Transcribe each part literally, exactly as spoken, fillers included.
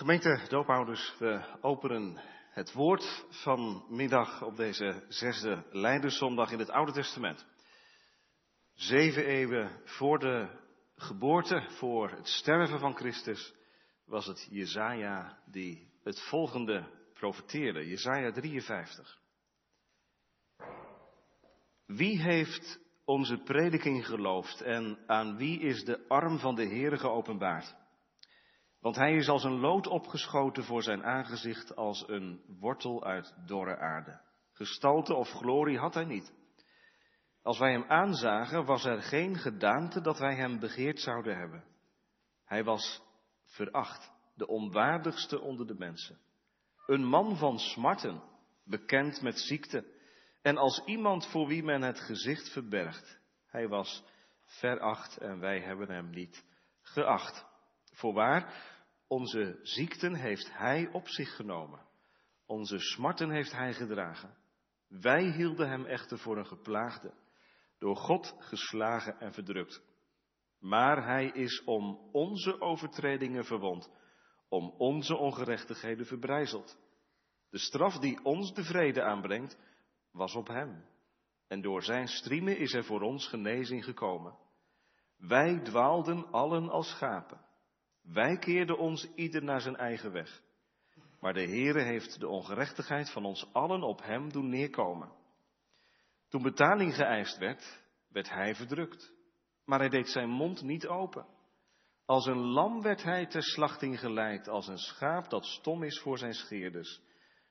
Gemeente Doophouders, we openen het woord vanmiddag op deze zesde Lijdenszondag in het Oude Testament. Zeven eeuwen voor de geboorte, voor het sterven van Christus, was het Jesaja die het volgende profeteerde, Jesaja drieënvijftig. Wie heeft onze prediking geloofd en aan wie is de arm van de Heere geopenbaard? Want hij is als een lood opgeschoten voor zijn aangezicht, als een wortel uit dorre aarde. Gestalte of glorie had hij niet. Als wij hem aanzagen, was er geen gedaante dat wij hem begeerd zouden hebben. Hij was veracht, de onwaardigste onder de mensen. Een man van smarten, bekend met ziekte. En als iemand voor wie men het gezicht verbergt. Hij was veracht en wij hebben hem niet geacht. Voorwaar, onze ziekten heeft hij op zich genomen. Onze smarten heeft hij gedragen. Wij hielden hem echter voor een geplaagde, door God geslagen en verdrukt. Maar hij is om onze overtredingen verwond, om onze ongerechtigheden verbrijzeld. De straf die ons de vrede aanbrengt, was op hem. En door zijn striemen is er voor ons genezing gekomen. Wij dwaalden allen als schapen. Wij keerden ons ieder naar zijn eigen weg. Maar de Heere heeft de ongerechtigheid van ons allen op hem doen neerkomen. Toen betaling geëist werd, werd hij verdrukt. Maar hij deed zijn mond niet open. Als een lam werd hij ter slachting geleid, als een schaap dat stom is voor zijn scheerders.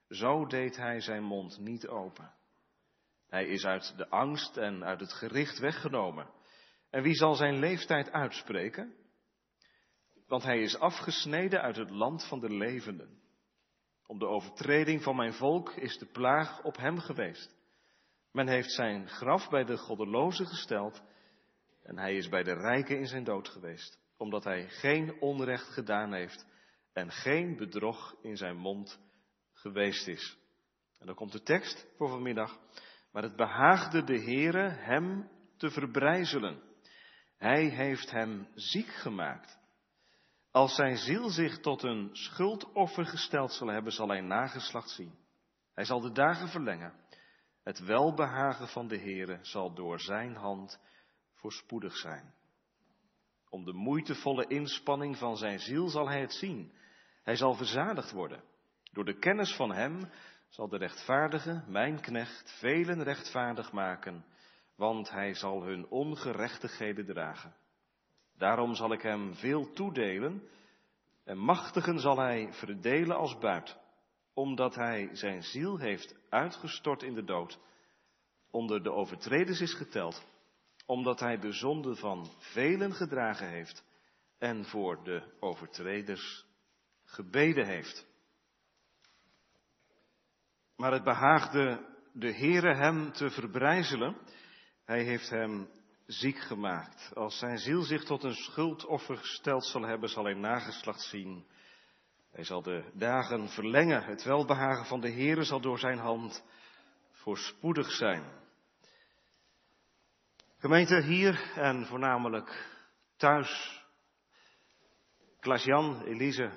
Zo deed hij zijn mond niet open. Hij is uit de angst en uit het gericht weggenomen. En wie zal zijn leeftijd uitspreken? Want hij is afgesneden uit het land van de levenden. Om de overtreding van mijn volk is de plaag op hem geweest. Men heeft zijn graf bij de goddelozen gesteld en hij is bij de rijken in zijn dood geweest. Omdat hij geen onrecht gedaan heeft en geen bedrog in zijn mond geweest is. En dan komt de tekst voor vanmiddag. Maar het behaagde de Heere hem te verbrijzelen. Hij heeft hem ziek gemaakt. Als zijn ziel zich tot een schuldoffer gesteld zal hebben, zal hij nageslacht zien. Hij zal de dagen verlengen. Het welbehagen van de Heere zal door zijn hand voorspoedig zijn. Om de moeitevolle inspanning van zijn ziel zal hij het zien. Hij zal verzadigd worden. Door de kennis van hem zal de rechtvaardige, mijn knecht, velen rechtvaardig maken, want hij zal hun ongerechtigheden dragen. Daarom zal ik hem veel toedelen en machtigen zal hij verdelen als buit, omdat hij zijn ziel heeft uitgestort in de dood, onder de overtreders is geteld, omdat hij de zonde van velen gedragen heeft en voor de overtreders gebeden heeft. Maar het behaagde de Heere hem te verbrijzelen, hij heeft hem ziek gemaakt. Als zijn ziel zich tot een schuldoffer gesteld zal hebben, zal hij nageslacht zien. Hij zal de dagen verlengen. Het welbehagen van de Heere zal door zijn hand voorspoedig zijn. Gemeente hier en voornamelijk thuis. Klaas-Jan, Elise,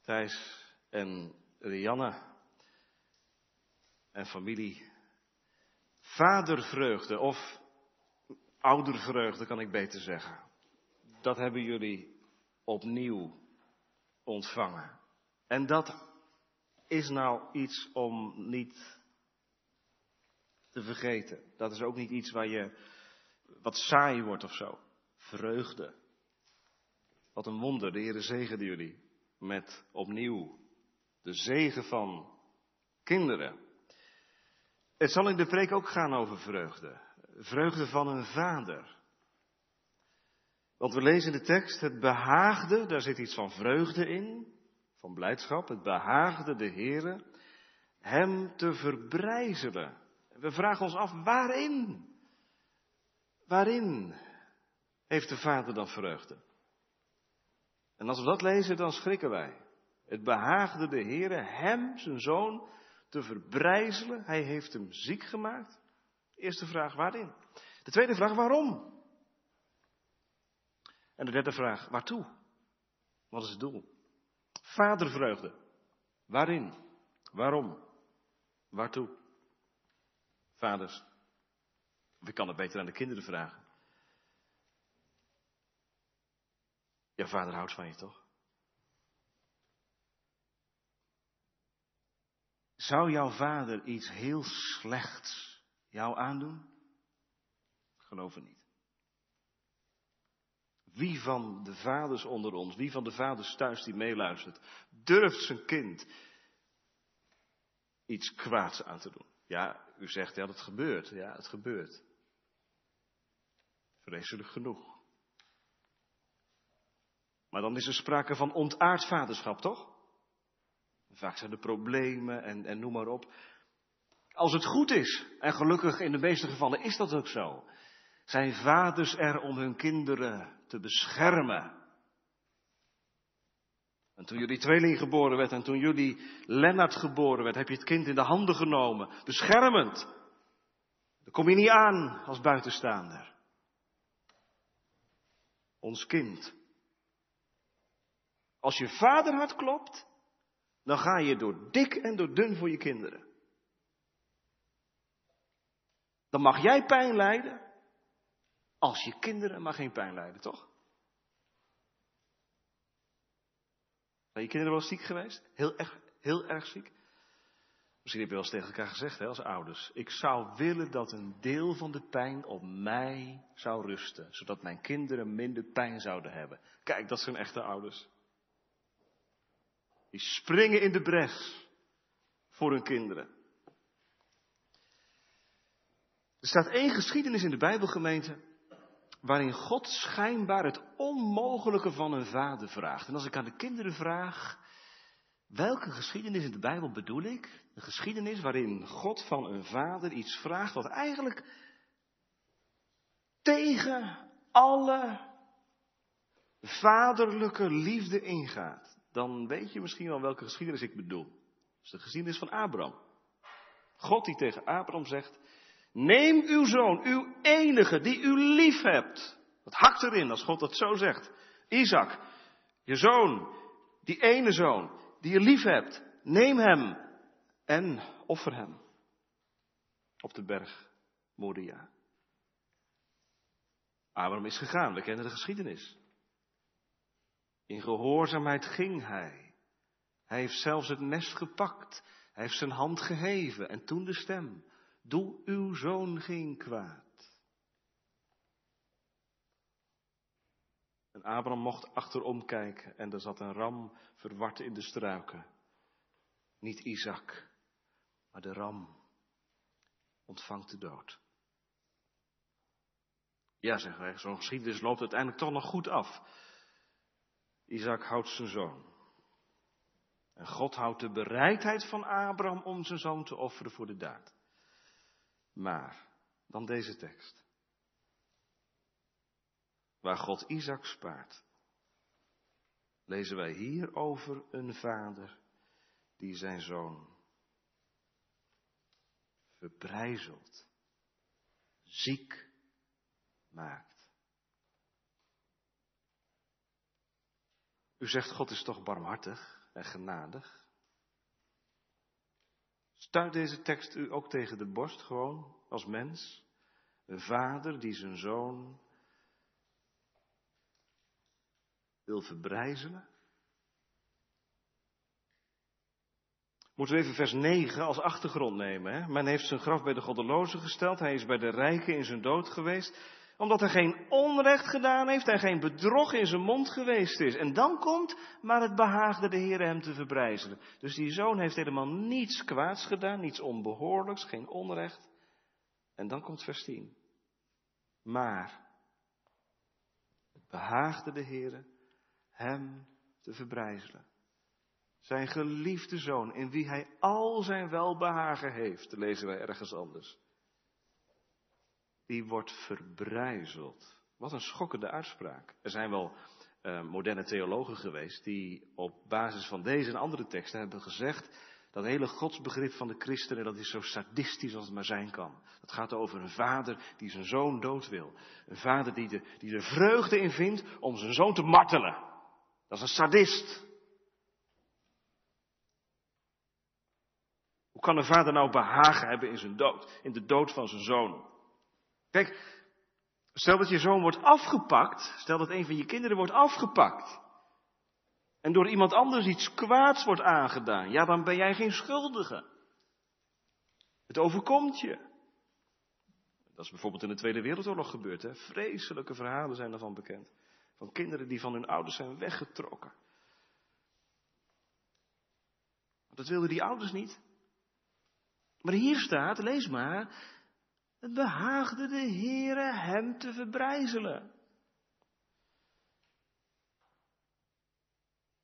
Thijs en Rianne en familie. Vadervreugde of oudervreugde, kan ik beter zeggen. Dat hebben jullie opnieuw ontvangen. En dat is nou iets om niet te vergeten. Dat is ook niet iets waar je wat saai wordt of zo. Vreugde. Wat een wonder. De Heere zegende jullie met opnieuw de zegen van kinderen. Het zal in de preek ook gaan over vreugde. Vreugde van een vader. Want we lezen in de tekst, het behaagde, daar zit iets van vreugde in, van blijdschap. Het behaagde de Heere hem te verbrijzelen. We vragen ons af, waarin? Waarin heeft de vader dan vreugde? En als we dat lezen, dan schrikken wij. Het behaagde de Heere hem, zijn zoon, te verbrijzelen. Hij heeft hem ziek gemaakt. De eerste vraag, waarin? De tweede vraag, waarom? En de derde vraag, waartoe? Wat is het doel? Vadervreugde. Waarin? Waarom? Waartoe? Vaders, ik kan het beter aan de kinderen vragen. Ja, vader houdt van je toch? Zou jouw vader iets heel slechts jou aandoen? Geloof het niet. Wie van de vaders onder ons, wie van de vaders thuis die meeluistert, durft zijn kind iets kwaads aan te doen? Ja, u zegt, ja, dat gebeurt. Ja, het gebeurt. Vreselijk genoeg. Maar dan is er sprake van ontaard vaderschap, toch? Vaak zijn er problemen en, en noem maar op. Als het goed is, en gelukkig in de meeste gevallen is dat ook zo, zijn vaders er om hun kinderen te beschermen. En toen jullie tweeling geboren werd en toen jullie Lennart geboren werd, heb je het kind in de handen genomen. Beschermend. Daar kom je niet aan als buitenstaander. Ons kind. Als je vaderhart klopt, dan ga je door dik en door dun voor je kinderen. Dan mag jij pijn lijden, als je kinderen maar geen pijn lijden, toch? Zijn je kinderen wel ziek geweest? Heel erg, heel erg ziek? Misschien heb je wel eens tegen elkaar gezegd, hè, als ouders. Ik zou willen dat een deel van de pijn op mij zou rusten. Zodat mijn kinderen minder pijn zouden hebben. Kijk, dat zijn echte ouders. Die springen in de bres voor hun kinderen. Er staat één geschiedenis in de Bijbelgemeente, waarin God schijnbaar het onmogelijke van een vader vraagt. En als ik aan de kinderen vraag, welke geschiedenis in de Bijbel bedoel ik? Een geschiedenis waarin God van een vader iets vraagt wat eigenlijk tegen alle vaderlijke liefde ingaat. Dan weet je misschien wel welke geschiedenis ik bedoel. Dat is de geschiedenis van Abraham. God die tegen Abraham zegt, neem uw zoon, uw enige, die u lief hebt. Dat hakt erin als God dat zo zegt. Isaac, je zoon, die ene zoon, die je lief hebt. Neem hem en offer hem op de berg Moria. Abraham is gegaan, we kennen de geschiedenis. In gehoorzaamheid ging hij. Hij heeft zelfs het mes gepakt. Hij heeft zijn hand geheven en toen de stem. Doe uw zoon geen kwaad. En Abraham mocht achterom kijken en er zat een ram verward in de struiken. Niet Isaac, maar de ram ontvangt de dood. Ja, zeggen wij, zo'n geschiedenis loopt uiteindelijk toch nog goed af. Isaac houdt zijn zoon. En God houdt de bereidheid van Abraham om zijn zoon te offeren voor de daad. Maar, dan deze tekst. Waar God Isaac spaart, lezen wij hier over een vader die zijn zoon verbrijzelt, ziek maakt. U zegt, God is toch barmhartig en genadig? Stuit deze tekst u ook tegen de borst, gewoon, als mens? Een vader die zijn zoon wil verbrijzelen? Moeten we even vers negen als achtergrond nemen, hè? Men heeft zijn graf bij de goddelozen gesteld, hij is bij de rijken in zijn dood geweest, omdat hij geen onrecht gedaan heeft en geen bedrog in zijn mond geweest is. En dan komt, maar het behaagde de Heere hem te verbrijzelen. Dus die zoon heeft helemaal niets kwaads gedaan, niets onbehoorlijks, geen onrecht. En dan komt vers tien. Maar het behaagde de Heere hem te verbrijzelen. Zijn geliefde zoon, in wie hij al zijn welbehagen heeft, lezen wij ergens anders. Die wordt verbrijzeld. Wat een schokkende uitspraak. Er zijn wel uh, moderne theologen geweest die op basis van deze en andere teksten hebben gezegd dat hele godsbegrip van de christenen, dat is zo sadistisch als het maar zijn kan. Het gaat over een vader die zijn zoon dood wil. Een vader die, de, die er vreugde in vindt om zijn zoon te martelen. Dat is een sadist. kan een vader nou behagen hebben in zijn dood, in de dood van zijn zoon? Kijk, stel dat je zoon wordt afgepakt, stel dat een van je kinderen wordt afgepakt. En door iemand anders iets kwaads wordt aangedaan. Ja, dan ben jij geen schuldige. Het overkomt je. Dat is bijvoorbeeld in de Tweede Wereldoorlog gebeurd. Hè? Vreselijke verhalen zijn daarvan bekend. Van kinderen die van hun ouders zijn weggetrokken. Dat wilden die ouders niet. Maar hier staat, lees maar. Het behaagde de Heere hem te verbrijzelen.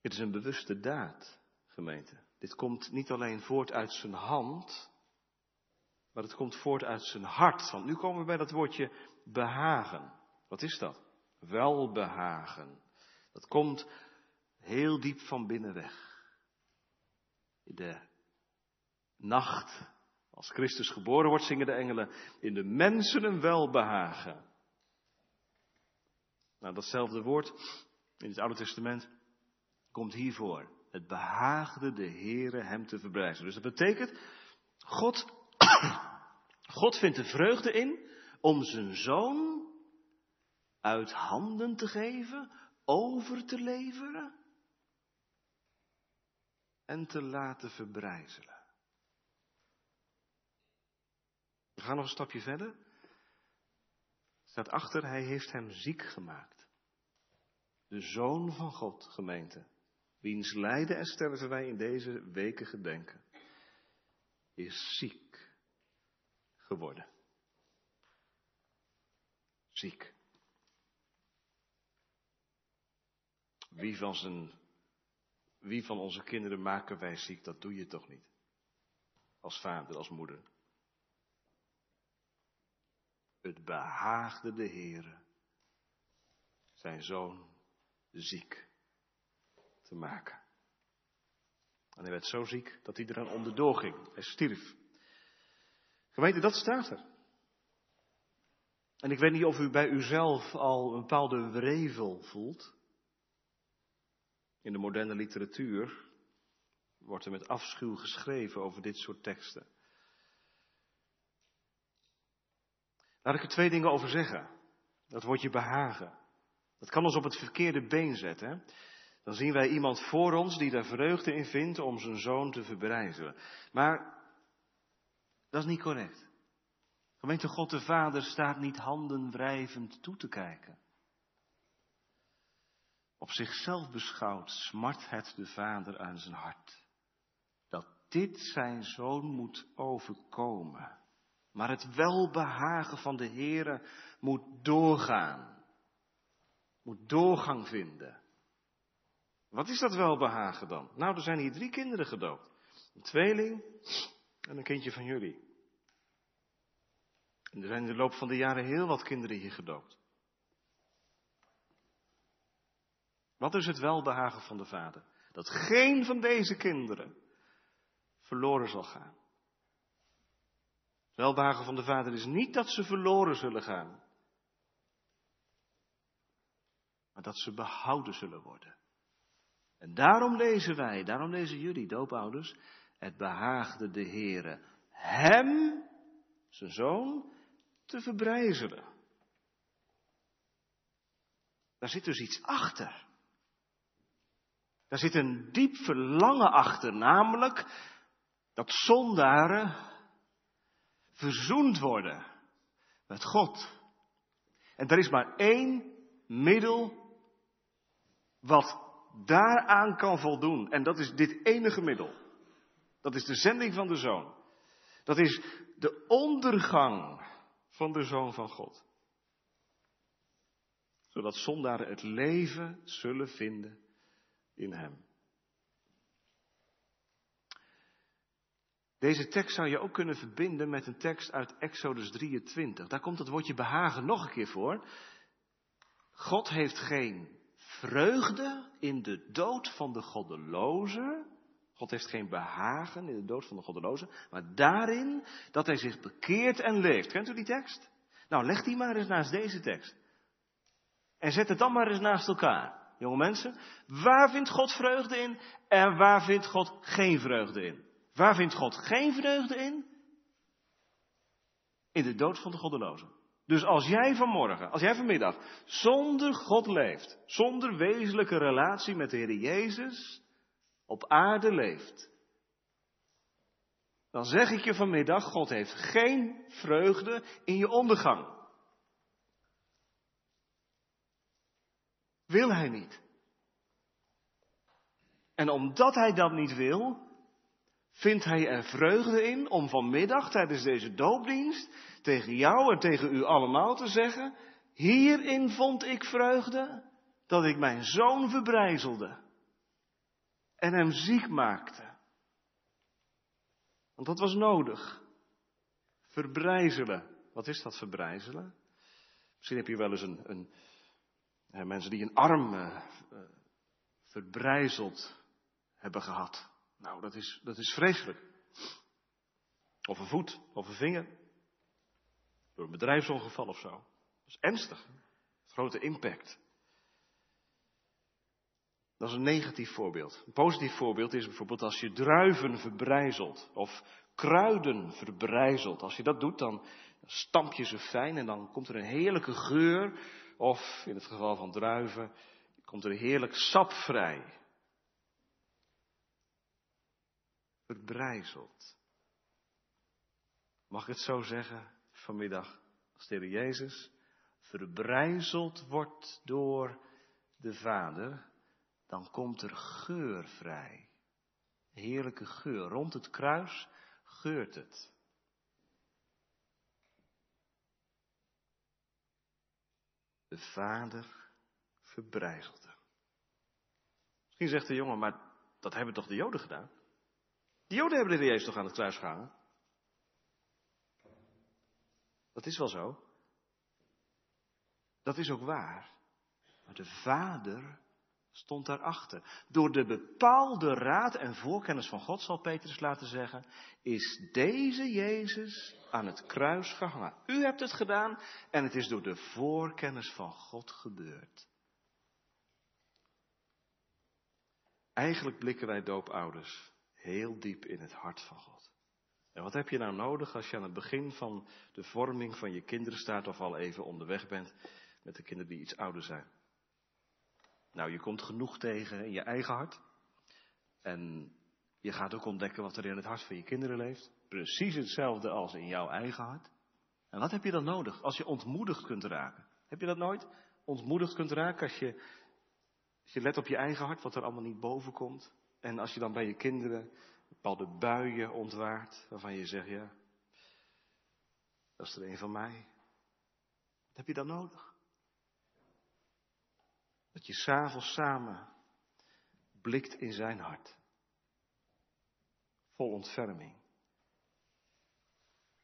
Dit is een bewuste daad, gemeente. Dit komt niet alleen voort uit zijn hand, maar het komt voort uit zijn hart. Want nu komen we bij dat woordje behagen. Wat is dat? Welbehagen. Dat komt heel diep van binnen weg. In de nacht, als Christus geboren wordt, zingen de engelen, in de mensen een welbehagen. Nou, datzelfde woord in het Oude Testament komt hiervoor. Het behaagde de Heere hem te verbrijzelen. Dus dat betekent, God, God vindt de vreugde in om zijn zoon uit handen te geven, over te leveren en te laten verbrijzelen. We gaan nog een stapje verder. Er staat achter, hij heeft hem ziek gemaakt. De Zoon van God, gemeente. Wiens lijden en sterven wij in deze weken gedenken, is ziek geworden. Ziek. Wie van, zijn, wie van onze kinderen maken wij ziek? Dat doe je toch niet? Als vader, als moeder. Het behaagde de Heere zijn zoon ziek te maken. En hij werd zo ziek dat hij eraan onderdoor ging. Hij stierf. Gemeente, dat staat er. En ik weet niet of u bij uzelf al een bepaalde wrevel voelt. In de moderne literatuur wordt er met afschuw geschreven over dit soort teksten. Laat ik er twee dingen over zeggen. Dat woordje behagen. Dat kan ons op het verkeerde been zetten. Hè? Dan zien wij iemand voor ons die daar vreugde in vindt om zijn zoon te verbrijzelen. Maar dat is niet correct. Gemeente, God de Vader staat niet handen wrijvend toe te kijken. Op zichzelf beschouwd smart het de Vader aan zijn hart. Dat dit zijn zoon moet overkomen. Maar het welbehagen van de Heere moet doorgaan. Moet doorgang vinden. Wat is dat welbehagen dan? Nou, er zijn hier drie kinderen gedoopt. Een tweeling en een kindje van jullie. En er zijn in de loop van de jaren heel wat kinderen hier gedoopt. Wat is het welbehagen van de Vader? Dat geen van deze kinderen verloren zal gaan. Het welbehagen van de Vader is niet dat ze verloren zullen gaan. Maar dat ze behouden zullen worden. En daarom lezen wij, daarom lezen jullie, doopouders, het behaagde de Heere hem, zijn zoon, te verbrijzelen. Daar zit dus iets achter. Daar zit een diep verlangen achter, namelijk dat zondaren verzoend worden met God. En er is maar één middel wat daaraan kan voldoen. En dat is dit enige middel. Dat is de zending van de Zoon. Dat is de ondergang van de Zoon van God. Zodat zondaren het leven zullen vinden in hem. Deze tekst zou je ook kunnen verbinden met een tekst uit Exodus drieëntwintig. Daar komt het woordje behagen nog een keer voor. God heeft geen vreugde in de dood van de goddeloze. God heeft geen behagen in de dood van de goddeloze. Maar daarin dat hij zich bekeert en leeft. Kent u die tekst? Nou, leg die maar eens naast deze tekst. En zet het dan maar eens naast elkaar. Jonge mensen, waar vindt God vreugde in en waar vindt God geen vreugde in? Waar vindt God geen vreugde in? In de dood van de goddelozen. Dus als jij vanmorgen, als jij vanmiddag zonder God leeft, zonder wezenlijke relatie met de Heer Jezus op aarde leeft, dan zeg ik je vanmiddag, God heeft geen vreugde in je ondergang. Wil hij niet. En omdat hij dat niet wil, vindt hij er vreugde in om vanmiddag tijdens deze doopdienst tegen jou en tegen u allemaal te zeggen, hierin vond ik vreugde dat ik mijn zoon verbrijzelde en hem ziek maakte. Want dat was nodig. Verbrijzelen. Wat is dat verbrijzelen? Misschien heb je wel eens een, een, een mensen die een arm uh, verbrijzeld hebben gehad. Nou, dat is, dat is vreselijk. Of een voet, of een vinger. Door een bedrijfsongeval of zo. Dat is ernstig. Grote impact. Dat is een negatief voorbeeld. Een positief voorbeeld is bijvoorbeeld als je druiven verbrijzelt. Of kruiden verbrijzelt. Als je dat doet, dan stamp je ze fijn en dan komt er een heerlijke geur. Of, in het geval van druiven, komt er een heerlijk sap vrij. Verbrijzeld. Mag ik het zo zeggen vanmiddag, als de Heer Jezus verbrijzeld wordt door de Vader, dan komt er geur vrij. Heerlijke geur. Rond het kruis geurt het. De Vader verbrijzelde. Misschien zegt de jongen, maar dat hebben toch de Joden gedaan? De Joden hebben de Heer Jezus toch aan het kruis gehangen? Dat is wel zo. Dat is ook waar. Maar de Vader stond daarachter. Door de bepaalde raad en voorkennis van God, zal Petrus laten zeggen, is deze Jezus aan het kruis gehangen. U hebt het gedaan en het is door de voorkennis van God gebeurd. Eigenlijk blikken wij doopouders heel diep in het hart van God. En wat heb je nou nodig als je aan het begin van de vorming van je kinderen staat, of al even onderweg bent met de kinderen die iets ouder zijn? Nou, je komt genoeg tegen in je eigen hart. En je gaat ook ontdekken wat er in het hart van je kinderen leeft. Precies hetzelfde als in jouw eigen hart. En wat heb je dan nodig als je ontmoedigd kunt raken? Heb je dat nooit? Ontmoedigd kunt raken als je, als je let op je eigen hart, wat er allemaal niet boven komt. En als je dan bij je kinderen bepaalde buien ontwaart, waarvan je zegt, ja, dat is er een van mij. Wat heb je dan nodig? Dat je 's avonds samen blikt in zijn hart. Vol ontferming.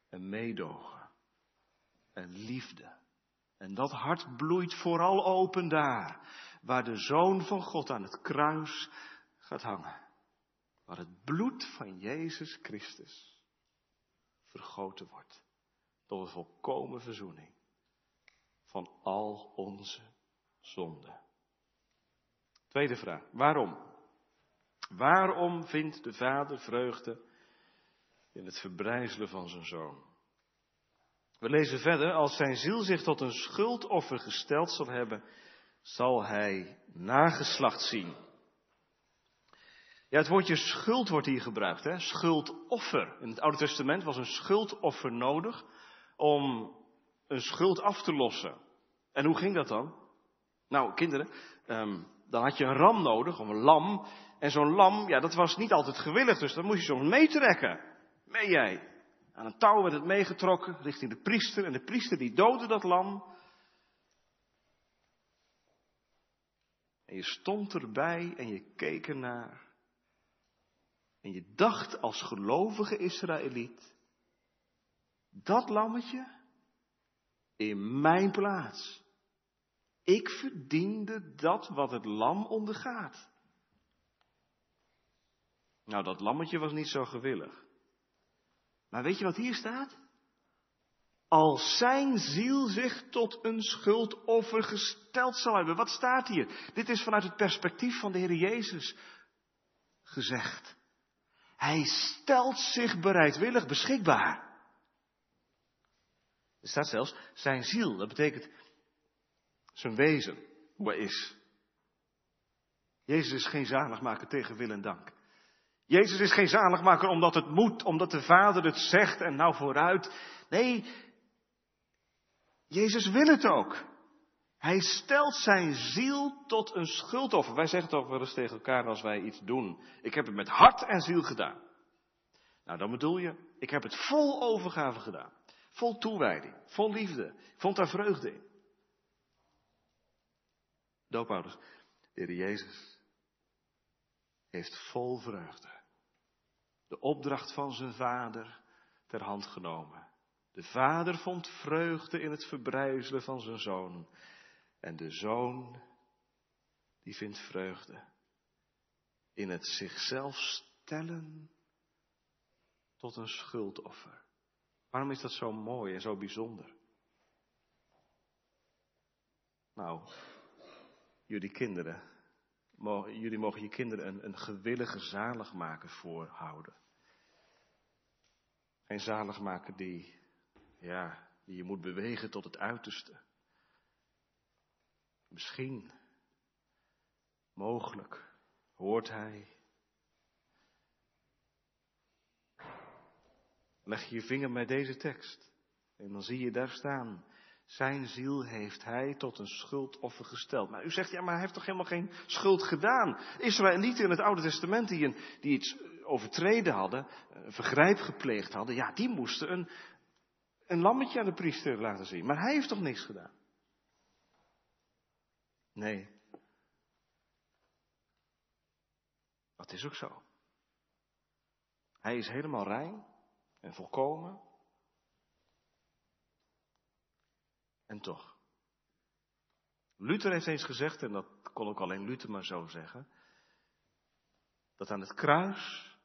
En meedogen. En liefde. En dat hart bloeit vooral open daar, waar de Zoon van God aan het kruis gaat hangen. Waar het bloed van Jezus Christus vergoten wordt. Tot de volkomen verzoening van al onze zonden. Tweede vraag. Waarom? Waarom vindt de Vader vreugde in het verbrijzelen van zijn Zoon? We lezen verder. Als zijn ziel zich tot een schuldoffer gesteld zal hebben, zal hij nageslacht zien. Ja, het woordje schuld wordt hier gebruikt, hè? Schuldoffer. In het Oude Testament was een schuldoffer nodig om een schuld af te lossen. En hoe ging dat dan? Nou, kinderen, um, dan had je een ram nodig, of een lam. En zo'n lam, ja, dat was niet altijd gewillig, dus dan moest je soms meetrekken. Mee jij. Aan een touw werd het meegetrokken richting de priester. En de priester die doodde dat lam. En je stond erbij en je keek ernaar. En je dacht als gelovige Israëliet, dat lammetje in mijn plaats. Ik verdiende dat wat het lam ondergaat. Nou, dat lammetje was niet zo gewillig. Maar weet je wat hier staat? Als zijn ziel zich tot een schuldoffer gesteld zal hebben. Wat staat hier? Dit is vanuit het perspectief van de Heer Jezus gezegd. Hij stelt zich bereidwillig beschikbaar. Er staat zelfs zijn ziel, dat betekent zijn wezen, hoe hij is. Jezus is geen zaligmaker tegen wil en dank. Jezus is geen zaligmaker omdat het moet, omdat de Vader het zegt en nou vooruit. Nee, Jezus wil het ook. Hij stelt zijn ziel tot een schuldoffer. Wij zeggen het ook wel eens tegen elkaar als wij iets doen. Ik heb het met hart en ziel gedaan. Nou, dan bedoel je, ik heb het vol overgave gedaan. Vol toewijding, vol liefde. Ik vond daar vreugde in. Doopouders, de Heer Jezus heeft vol vreugde de opdracht van zijn Vader ter hand genomen. De Vader vond vreugde in het verbrijzelen van zijn Zoon. En de Zoon, die vindt vreugde in het zichzelf stellen tot een schuldoffer. Waarom is dat zo mooi en zo bijzonder? Nou, jullie kinderen, mogen, jullie mogen je kinderen een, een gewillige zaligmaker voorhouden. Geen zaligmaker die, ja, die je moet bewegen tot het uiterste. Misschien, mogelijk, hoort hij. Leg je je vinger bij deze tekst en dan zie je daar staan. Zijn ziel heeft hij tot een schuldoffer gesteld. Maar u zegt, ja, maar hij heeft toch helemaal geen schuld gedaan? Israëlieten in het Oude Testament die, een, die iets overtreden hadden, een vergrijp gepleegd hadden, ja, die moesten een, een lammetje aan de priester laten zien. Maar hij heeft toch niks gedaan? Nee. Dat is ook zo. Hij is helemaal rein en volkomen. En toch. Luther heeft eens gezegd, en dat kon ook alleen Luther maar zo zeggen, dat aan het kruis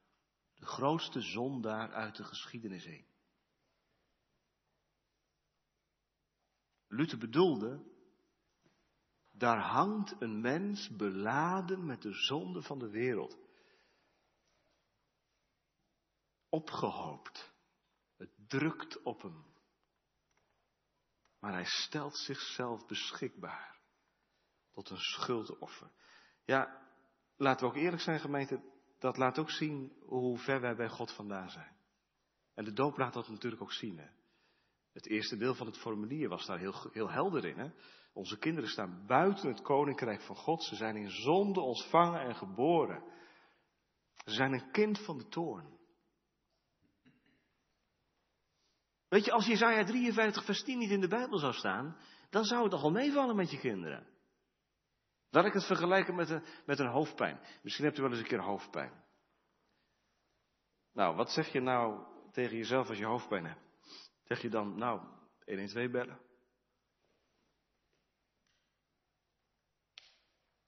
de grootste zondaar uit de geschiedenis hing. Luther bedoelde, daar hangt een mens beladen met de zonde van de wereld. Opgehoopt. Het drukt op hem. Maar hij stelt zichzelf beschikbaar tot een schuldoffer. Ja, laten we ook eerlijk zijn, gemeente, dat laat ook zien hoe ver wij bij God vandaan zijn. En de doop laat dat natuurlijk ook zien, hè. Het eerste deel van het formulier was daar heel, heel helder in, hè. Onze kinderen staan buiten het koninkrijk van God. Ze zijn in zonde ontvangen en geboren. Ze zijn een kind van de toorn. Weet je, als Jesaja drieënvijftig vers tien niet in de Bijbel zou staan, dan zou het toch al meevallen met je kinderen. Laat ik het vergelijken met een, met een hoofdpijn. Misschien hebt u wel eens een keer hoofdpijn. Nou, wat zeg je nou tegen jezelf als je hoofdpijn hebt? Zeg je dan, nou, één één twee bellen.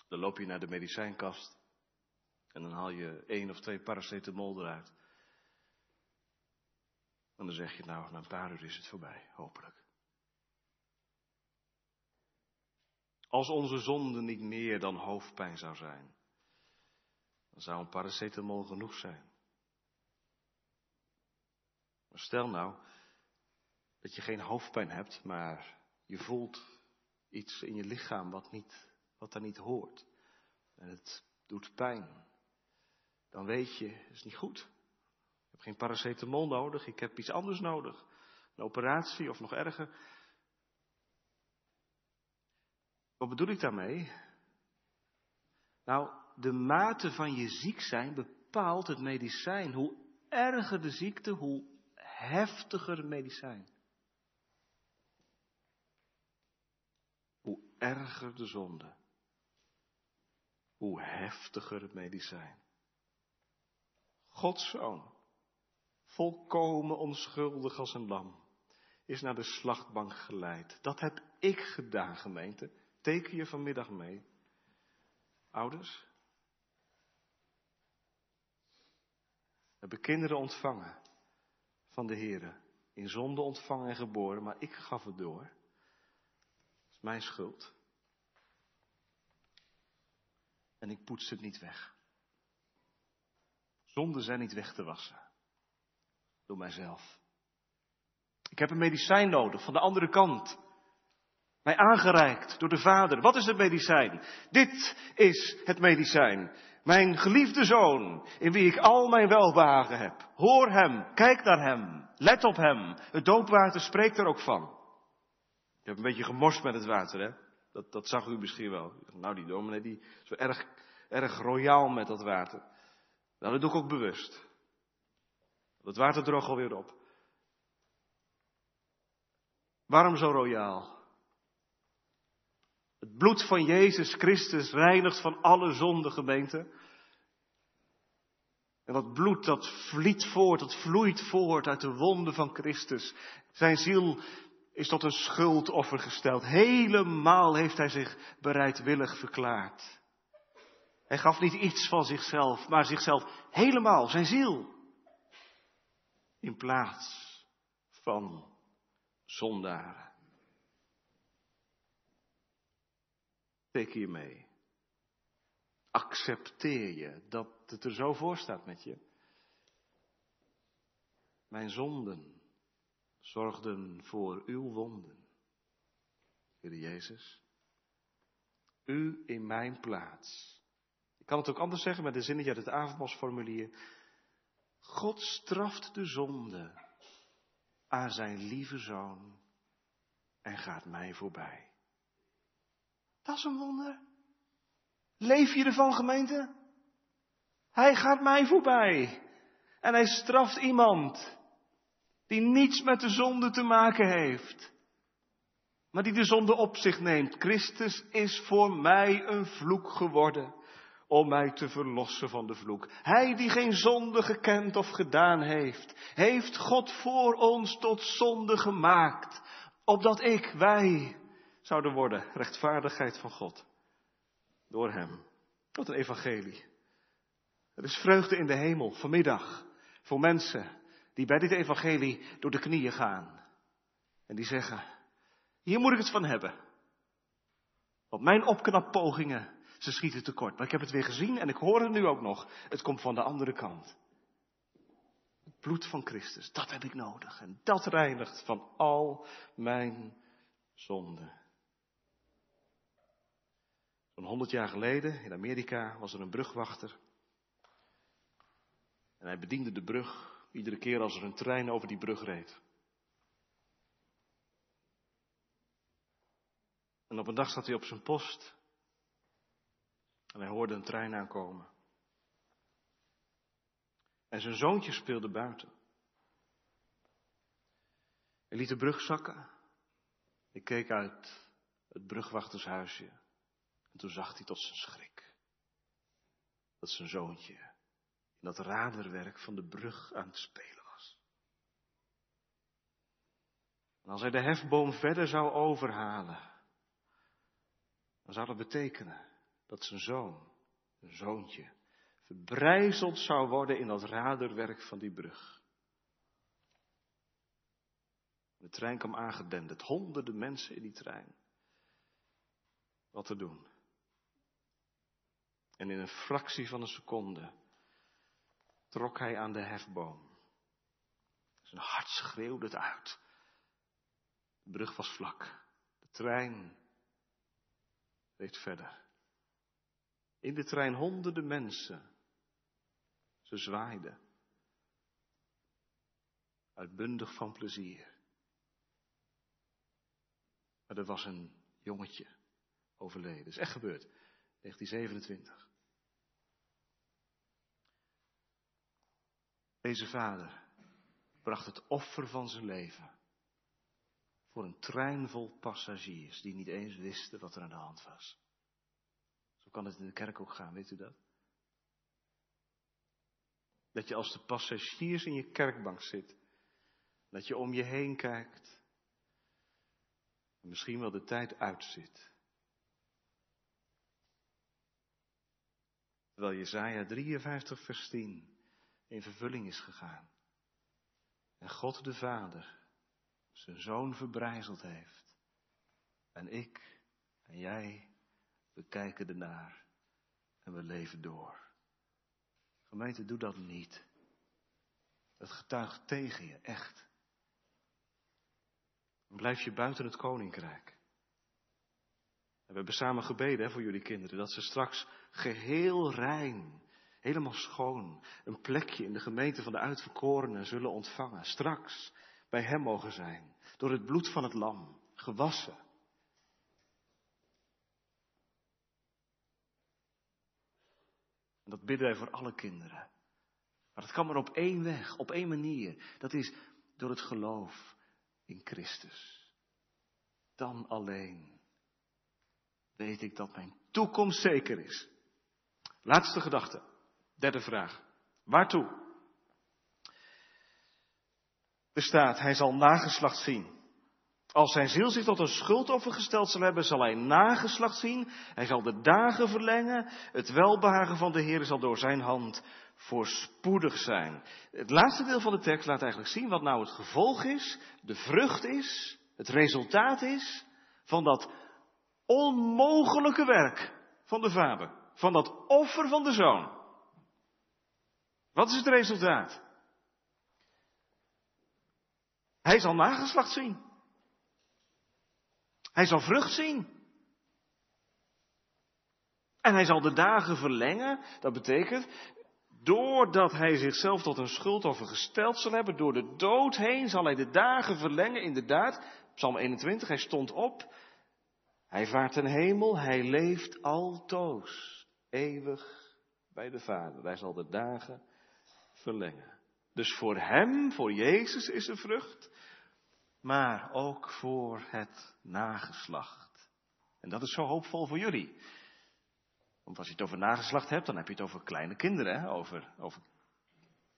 Dan loop je naar de medicijnkast en dan haal je één of twee paracetamol eruit. En dan zeg je, nou, na een paar uur is het voorbij, hopelijk. Als onze zonde niet meer dan hoofdpijn zou zijn, dan zou een paracetamol genoeg zijn. Maar stel nou dat je geen hoofdpijn hebt, maar je voelt iets in je lichaam wat, niet, wat daar niet hoort. En het doet pijn. Dan weet je, het is niet goed. Ik heb geen paracetamol nodig, ik heb iets anders nodig. Een operatie of nog erger. Wat bedoel ik daarmee? Nou, de mate van je ziek zijn bepaalt het medicijn. Hoe erger de ziekte, hoe heftiger het medicijn. Hoe erger de zonde, hoe heftiger het medicijn. Gods Zoon, volkomen onschuldig als een lam, is naar de slachtbank geleid. Dat heb ik gedaan, gemeente. Teken je vanmiddag mee. Ouders, we hebben kinderen ontvangen van de Heere. In zonde ontvangen en geboren, maar ik gaf het door. Dat is mijn schuld. En ik poets het niet weg. Zonden zijn niet weg te wassen. Door mijzelf. Ik heb een medicijn nodig van de andere kant. Mij aangereikt door de Vader. Wat is het medicijn? Dit is het medicijn. Mijn geliefde zoon, in wie ik al mijn welbehagen heb. Hoor hem, kijk naar hem, let op hem. Het doopwater spreekt er ook van. Ik heb een beetje gemorst met het water, hè? Dat, dat zag u misschien wel. Nou, die dominee, die is wel erg, erg royaal met dat water. Nou, dat doe ik ook bewust. Dat water droog alweer op. Waarom zo royaal? Het bloed van Jezus Christus reinigt van alle zonde, gemeente. En dat bloed, dat vliet voort, dat vloeit voort uit de wonden van Christus. Zijn ziel is tot een schuldoffer gesteld. Helemaal heeft hij zich bereidwillig verklaard. Hij gaf niet iets van zichzelf, maar zichzelf helemaal, zijn ziel. In plaats van zondaren. Steek hier mee. Accepteer je dat het er zo voor staat met je. Mijn zonden zorgden voor uw wonden. Heer Jezus. U in mijn plaats. Ik kan het ook anders zeggen met een zinnetje uit het avondmaalsformulier. God straft de zonde aan zijn lieve zoon en gaat mij voorbij. Dat is een wonder. Leef je ervan, gemeente? Hij gaat mij voorbij. En hij straft iemand die niets met de zonde te maken heeft. Maar die de zonde op zich neemt. Christus is voor mij een vloek geworden. Om mij te verlossen van de vloek. Hij die geen zonde gekend of gedaan heeft. Heeft God voor ons tot zonde gemaakt. Opdat ik, wij... zouden worden, rechtvaardigheid van God, door hem, tot een evangelie. Er is vreugde in de hemel, vanmiddag, voor mensen die bij dit evangelie door de knieën gaan. En die zeggen, hier moet ik het van hebben. Want mijn opknappogingen, ze schieten tekort. Maar ik heb het weer gezien en ik hoor het nu ook nog. Het komt van de andere kant. Het bloed van Christus, dat heb ik nodig. En dat reinigt van al mijn zonde. Zo'n honderd jaar geleden in Amerika was er een brugwachter. En hij bediende de brug iedere keer als er een trein over die brug reed. En op een dag zat hij op zijn post. En hij hoorde een trein aankomen. En zijn zoontje speelde buiten. Hij liet de brug zakken. Ik keek uit het brugwachtershuisje. En toen zag hij tot zijn schrik dat zijn zoontje in dat raderwerk van de brug aan het spelen was. En als hij de hefboom verder zou overhalen, dan zou dat betekenen dat zijn zoon, zijn zoontje, verbrijzeld zou worden in dat raderwerk van die brug. De trein kwam aangedenderd, honderden mensen in die trein. Wat te doen? En in een fractie van een seconde trok hij aan de hefboom. Zijn hart schreeuwde het uit. De brug was vlak. De trein reed verder. In de trein honderden mensen. Ze zwaaiden. Uitbundig van plezier. Maar er was een jongetje overleden. Dat is echt gebeurd. negentien zevenentwintig. Deze vader bracht het offer van zijn leven voor een trein vol passagiers die niet eens wisten wat er aan de hand was. Zo kan het in de kerk ook gaan, weet u dat? Dat je als de passagiers in je kerkbank zit, dat je om je heen kijkt en misschien wel de tijd uitzit. Terwijl Jesaja drieënvijftig vers tien in vervulling is gegaan. En God de Vader zijn zoon verbrijzeld heeft. En ik en jij, we kijken ernaar en we leven door. Gemeente, doe dat niet. Dat getuigt tegen je, echt. Dan blijf je buiten het koninkrijk. En we hebben samen gebeden hè, voor jullie kinderen. Dat ze straks geheel rein, helemaal schoon, een plekje in de gemeente van de uitverkorenen zullen ontvangen. Straks bij hem mogen zijn. Door het bloed van het lam. Gewassen. En dat bidden wij voor alle kinderen. Maar dat kan maar op één weg, op één manier. Dat is door het geloof in Christus. Dan alleen weet ik dat mijn toekomst zeker is. Laatste gedachte. Derde vraag. Waartoe? Er staat, hij zal nageslacht zien. Als zijn ziel zich tot een schuldoffer gesteld zal hebben, zal hij nageslacht zien. Hij zal de dagen verlengen. Het welbehagen van de Heer zal door zijn hand voorspoedig zijn. Het laatste deel van de tekst laat eigenlijk zien wat nou het gevolg is, de vrucht is, het resultaat is van dat onmogelijke werk van de Vader, van dat offer van de Zoon. Wat is het resultaat? Hij zal nageslacht zien. Hij zal vrucht zien. En hij zal de dagen verlengen. Dat betekent, doordat hij zichzelf tot een schuldoffer gesteld zal hebben, door de dood heen zal hij de dagen verlengen. Inderdaad, Psalm eenentwintig, hij stond op. Hij vaart ten hemel, hij leeft altoos, eeuwig bij de Vader. Hij zal de dagen verlengen. Dus voor hem, voor Jezus is er vrucht, maar ook voor het nageslacht. En dat is zo hoopvol voor jullie. Want als je het over nageslacht hebt, dan heb je het over kleine kinderen. Hè? Over, over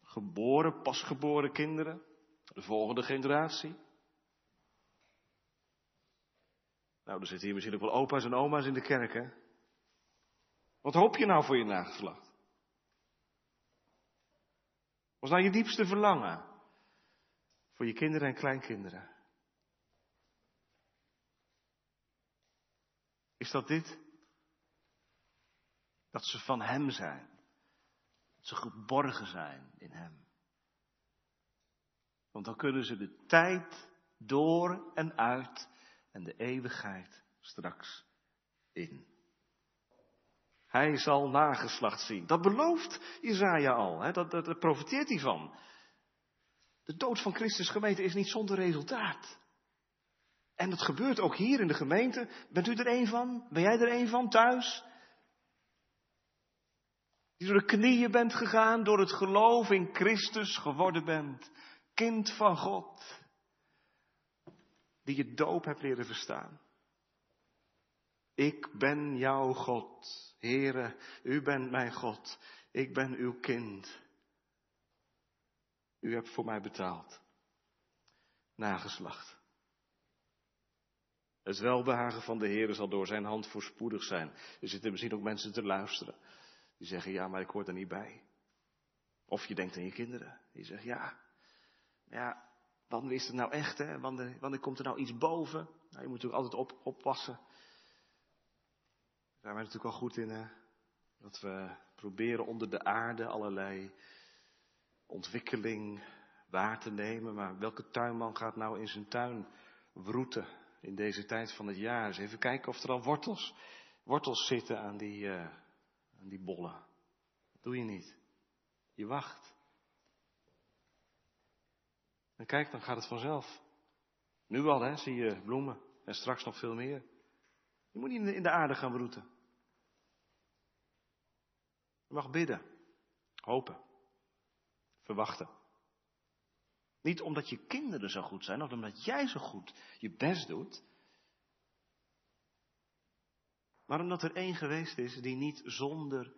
geboren, pasgeboren kinderen. De volgende generatie. Nou, er zitten hier misschien ook wel opa's en oma's in de kerk, hè? Wat hoop je nou voor je nageslacht? Wat is nou je diepste verlangen? Voor je kinderen en kleinkinderen. Is dat dit? Dat ze van hem zijn. Dat ze geborgen zijn in hem. Want dan kunnen ze de tijd door en uit en de eeuwigheid straks in. Hij zal nageslacht zien. Dat belooft Jesaja al. Hè? Dat, dat, dat profiteert hij van. De dood van Christus gemeente is niet zonder resultaat. En dat gebeurt ook hier in de gemeente. Bent u er één van? Ben jij er één van thuis? Die door de knieën bent gegaan, door het geloof in Christus geworden bent. Kind van God. Die je doop hebt leren verstaan. Ik ben jouw God. Heere, u bent mijn God. Ik ben uw kind. U hebt voor mij betaald. Nageslacht. Het welbehagen van de Heere zal door zijn hand voorspoedig zijn. Er zitten misschien ook mensen te luisteren. Die zeggen, ja, maar ik hoor er niet bij. Of je denkt aan je kinderen. Die zeggen, ja, ja, wanneer is het nou echt, hè? Wanneer, wanneer komt er nou iets boven? Nou, je moet natuurlijk altijd op, oppassen. Daar zijn wij natuurlijk wel goed in, hè? Dat we proberen onder de aarde allerlei ontwikkeling waar te nemen. Maar welke tuinman gaat nou in zijn tuin wroeten in deze tijd van het jaar? Dus even kijken of er al wortels, wortels zitten aan die, uh, aan die bollen. Dat doe je niet. Je wacht. En kijk, dan gaat het vanzelf. Nu al, hè, zie je bloemen. En straks nog veel meer. Je moet niet in de aarde gaan wroeten. Je mag bidden. Hopen. Verwachten. Niet omdat je kinderen zo goed zijn, of omdat jij zo goed je best doet. Maar omdat er één geweest is die niet zonder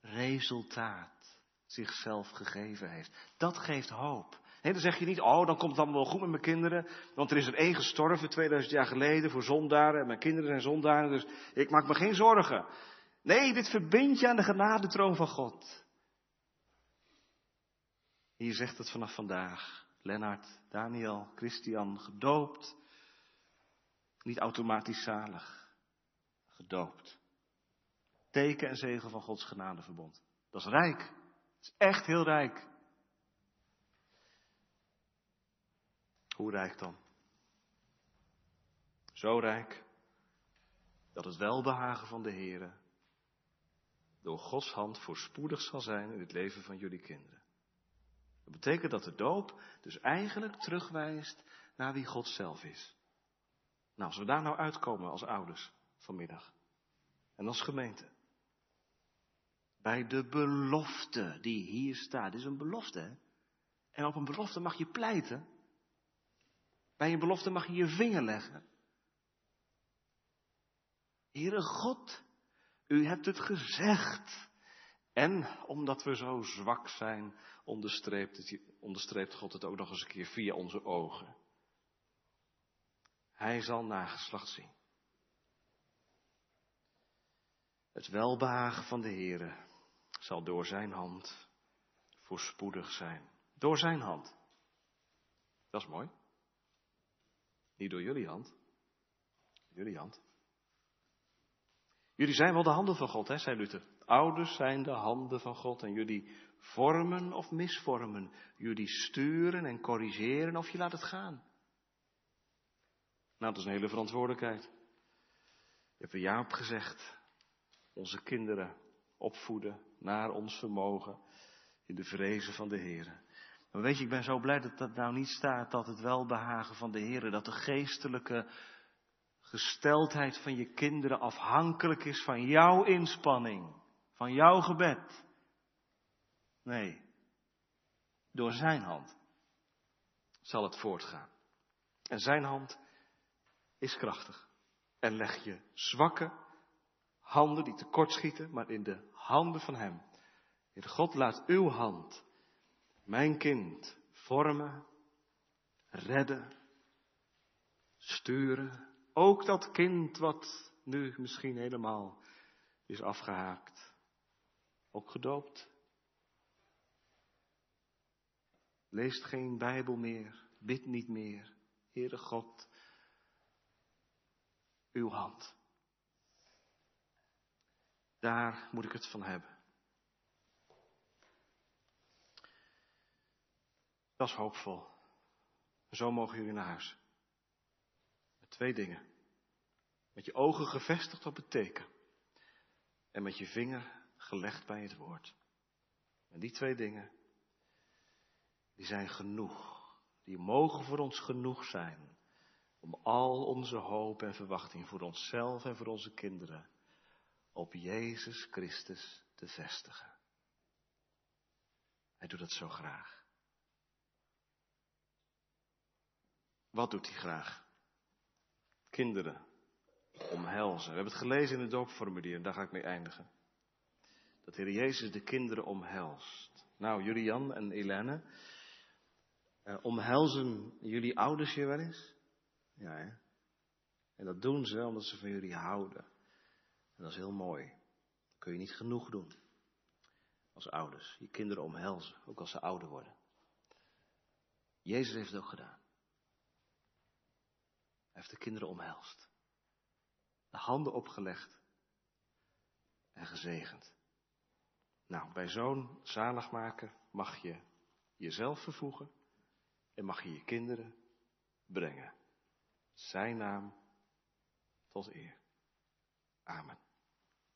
resultaat zichzelf gegeven heeft. Dat geeft hoop. Nee, dan zeg je niet, oh, dan komt het allemaal wel goed met mijn kinderen. Want er is er één gestorven tweeduizend jaar geleden voor zondaren. En mijn kinderen zijn zondaren, dus ik maak me geen zorgen. Nee, dit verbindt je aan de genadetroon van God. Hier zegt het vanaf vandaag. Lennart, Daniel, Christian, gedoopt. Niet automatisch zalig. Gedoopt. Teken en zegel van Gods genadeverbond. Dat is rijk. Het is echt heel rijk. Hoe rijk dan? Zo rijk dat het welbehagen van de Heere door Gods hand voorspoedig zal zijn in het leven van jullie kinderen. Dat betekent dat de doop dus eigenlijk terugwijst naar wie God zelf is. Nou, als we daar nou uitkomen als ouders vanmiddag en als gemeente. Bij de belofte die hier staat. Dit is een belofte, hè? En op een belofte mag je pleiten. Bij een belofte mag je je vinger leggen. Heere God, u hebt het gezegd. En omdat we zo zwak zijn, onderstreept, het, onderstreept God het ook nog eens een keer via onze ogen. Hij zal nageslacht zien. Het welbehagen van de Heere zal door zijn hand voorspoedig zijn. Door zijn hand. Dat is mooi. Niet door jullie hand. Jullie hand. Jullie zijn wel de handen van God, hè, zei Luther. Ouders zijn de handen van God en jullie vormen of misvormen. Jullie sturen en corrigeren of je laat het gaan. Nou, dat is een hele verantwoordelijkheid. Dat hebben we Jaap gezegd. Onze kinderen opvoeden naar ons vermogen in de vrezen van de Heere. Maar weet je, ik ben zo blij dat dat nou niet staat, dat het welbehagen van de Heere, dat de geestelijke gesteldheid van je kinderen afhankelijk is van jouw inspanning, van jouw gebed. Nee, door zijn hand zal het voortgaan. En zijn hand is krachtig. En leg je zwakke handen die tekortschieten, maar in de handen van hem. Heer God, laat uw hand mijn kind vormen, redden, sturen. Ook dat kind wat nu misschien helemaal is afgehaakt. Ook gedoopt. Leest geen Bijbel meer, bidt niet meer. Heere God, uw hand. Daar moet ik het van hebben. Dat is hoopvol. Zo mogen jullie naar huis. Met twee dingen. Met je ogen gevestigd op het teken. En met je vinger gelegd bij het woord. En die twee dingen, die zijn genoeg. Die mogen voor ons genoeg zijn. Om al onze hoop en verwachting voor onszelf en voor onze kinderen op Jezus Christus te vestigen. Hij doet dat zo graag. Wat doet hij graag? Kinderen omhelzen. We hebben het gelezen in het doopformulier en daar ga ik mee eindigen. Dat de Heer Jezus de kinderen omhelst. Nou, jullie Jan en Elene, eh, omhelzen jullie ouders je wel eens? Ja, hè? En dat doen ze omdat ze van jullie houden. En dat is heel mooi. Dat kun je niet genoeg doen. Als ouders. Je kinderen omhelzen. Ook als ze ouder worden. Jezus heeft het ook gedaan. Hij heeft de kinderen omhelst. De handen opgelegd. En gezegend. Nou, bij zo'n zaligmaker mag je jezelf vervoegen. En mag je je kinderen brengen. Zijn naam tot eer. Amen.